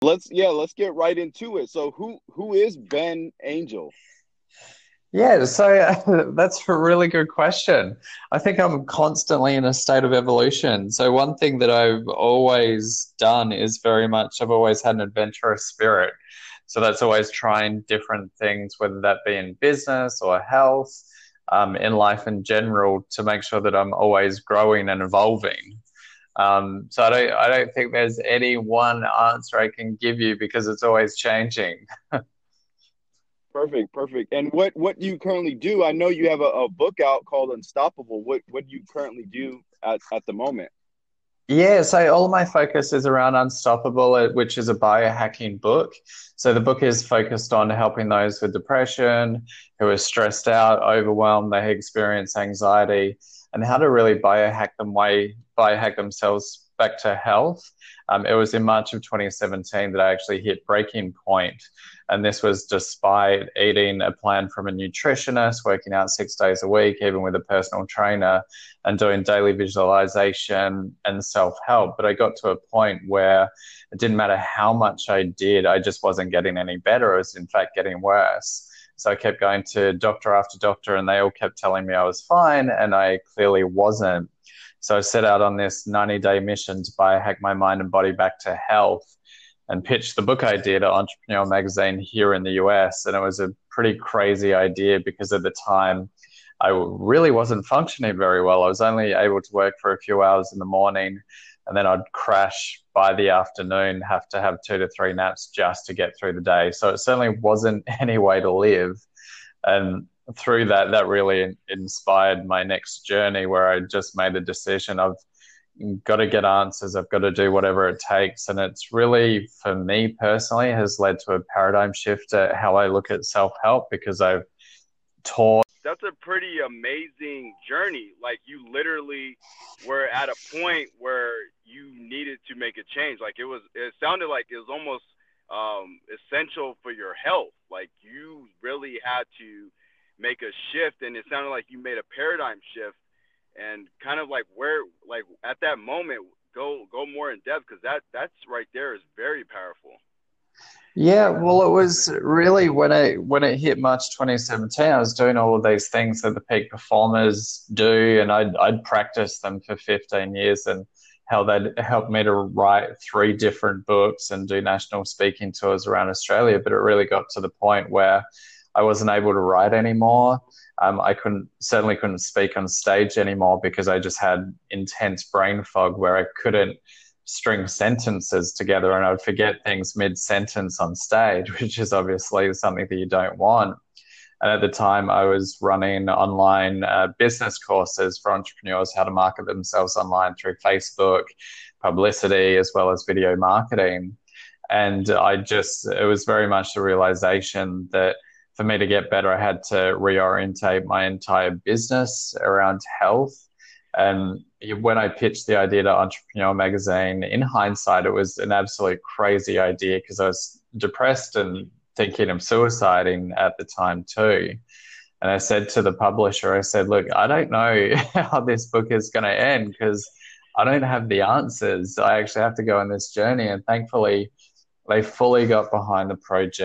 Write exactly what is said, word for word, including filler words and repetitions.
Let's, yeah, let's get right into it. So who, who is Ben Angel? Yeah, so uh, that's a really good question. I think I'm constantly in a state of evolution. So one thing that I've always done is very much, I've always had an adventurous spirit. So that's always trying different things, whether that be in business or health, um, in life in general, to make sure that I'm always growing and evolving. Um, so I don't, I don't think there's any one answer I can give you because it's always changing. Perfect, perfect. And what, what do you currently do? I know you have a, a book out called Unstoppable. What what do you currently do at, at the moment? Yeah, so all my focus is around Unstoppable, which is a biohacking book. So the book is focused on helping those with depression, who are stressed out, overwhelmed, they experience anxiety, and how to really biohack them way, biohack themselves back to health. Um, it was in March of twenty seventeen that I actually hit breaking point. And this was despite eating a plan from a nutritionist, working out six days a week, even with a personal trainer, and doing daily visualization and self-help. But I got to a point where it didn't matter how much I did, I just wasn't getting any better. I was, in fact, getting worse. So I kept going to doctor after doctor, and they all kept telling me I was fine, and I clearly wasn't. So I set out on this ninety-day mission to biohack my mind and body back to health, and pitched the book idea to Entrepreneur Magazine here in the U S. And it was a pretty crazy idea because at the time I really wasn't functioning very well. I was only able to work for a few hours in the morning, and then I'd crash by the afternoon, have to have two to three naps just to get through the day. So it certainly wasn't any way to live. And through that, that really inspired my next journey, where I just made the decision of, got to get answers. I've got to do whatever it takes. And it's really, for me personally, has led to a paradigm shift at how I look at self-help, because I've taught. That's a pretty amazing journey. Like, you literally were at a point where you needed to make a change. Like, it was, it sounded like it was almost um, essential for your health. Like, you really had to make a shift, and it sounded like you made a paradigm shift. And kind of like where, like at that moment, go go more in depth, because that that's right there is very powerful. Yeah, well, it was really when it when it hit March twenty seventeen, I was doing all of these things that the peak performers do, and I'd I'd practiced them for fifteen years, and how they'd helped me to write three different books and do national speaking tours around Australia. But it really got to the point where I wasn't able to write anymore. Um, I couldn't certainly couldn't speak on stage anymore because I just had intense brain fog where I couldn't string sentences together, and I would forget things mid-sentence on stage, which is obviously something that you don't want. And at the time, I was running online uh, business courses for entrepreneurs, how to market themselves online through Facebook, publicity, as well as video marketing. And I just, it was very much the realization that for me to get better, I had to reorientate my entire business around health. And when I pitched the idea to Entrepreneur Magazine, in hindsight, it was an absolute crazy idea because I was depressed and thinking of suiciding at the time too. And I said to the publisher, I said, look, I don't know how this book is going to end because I don't have the answers. I actually have to go on this journey. And thankfully, they fully got behind the project.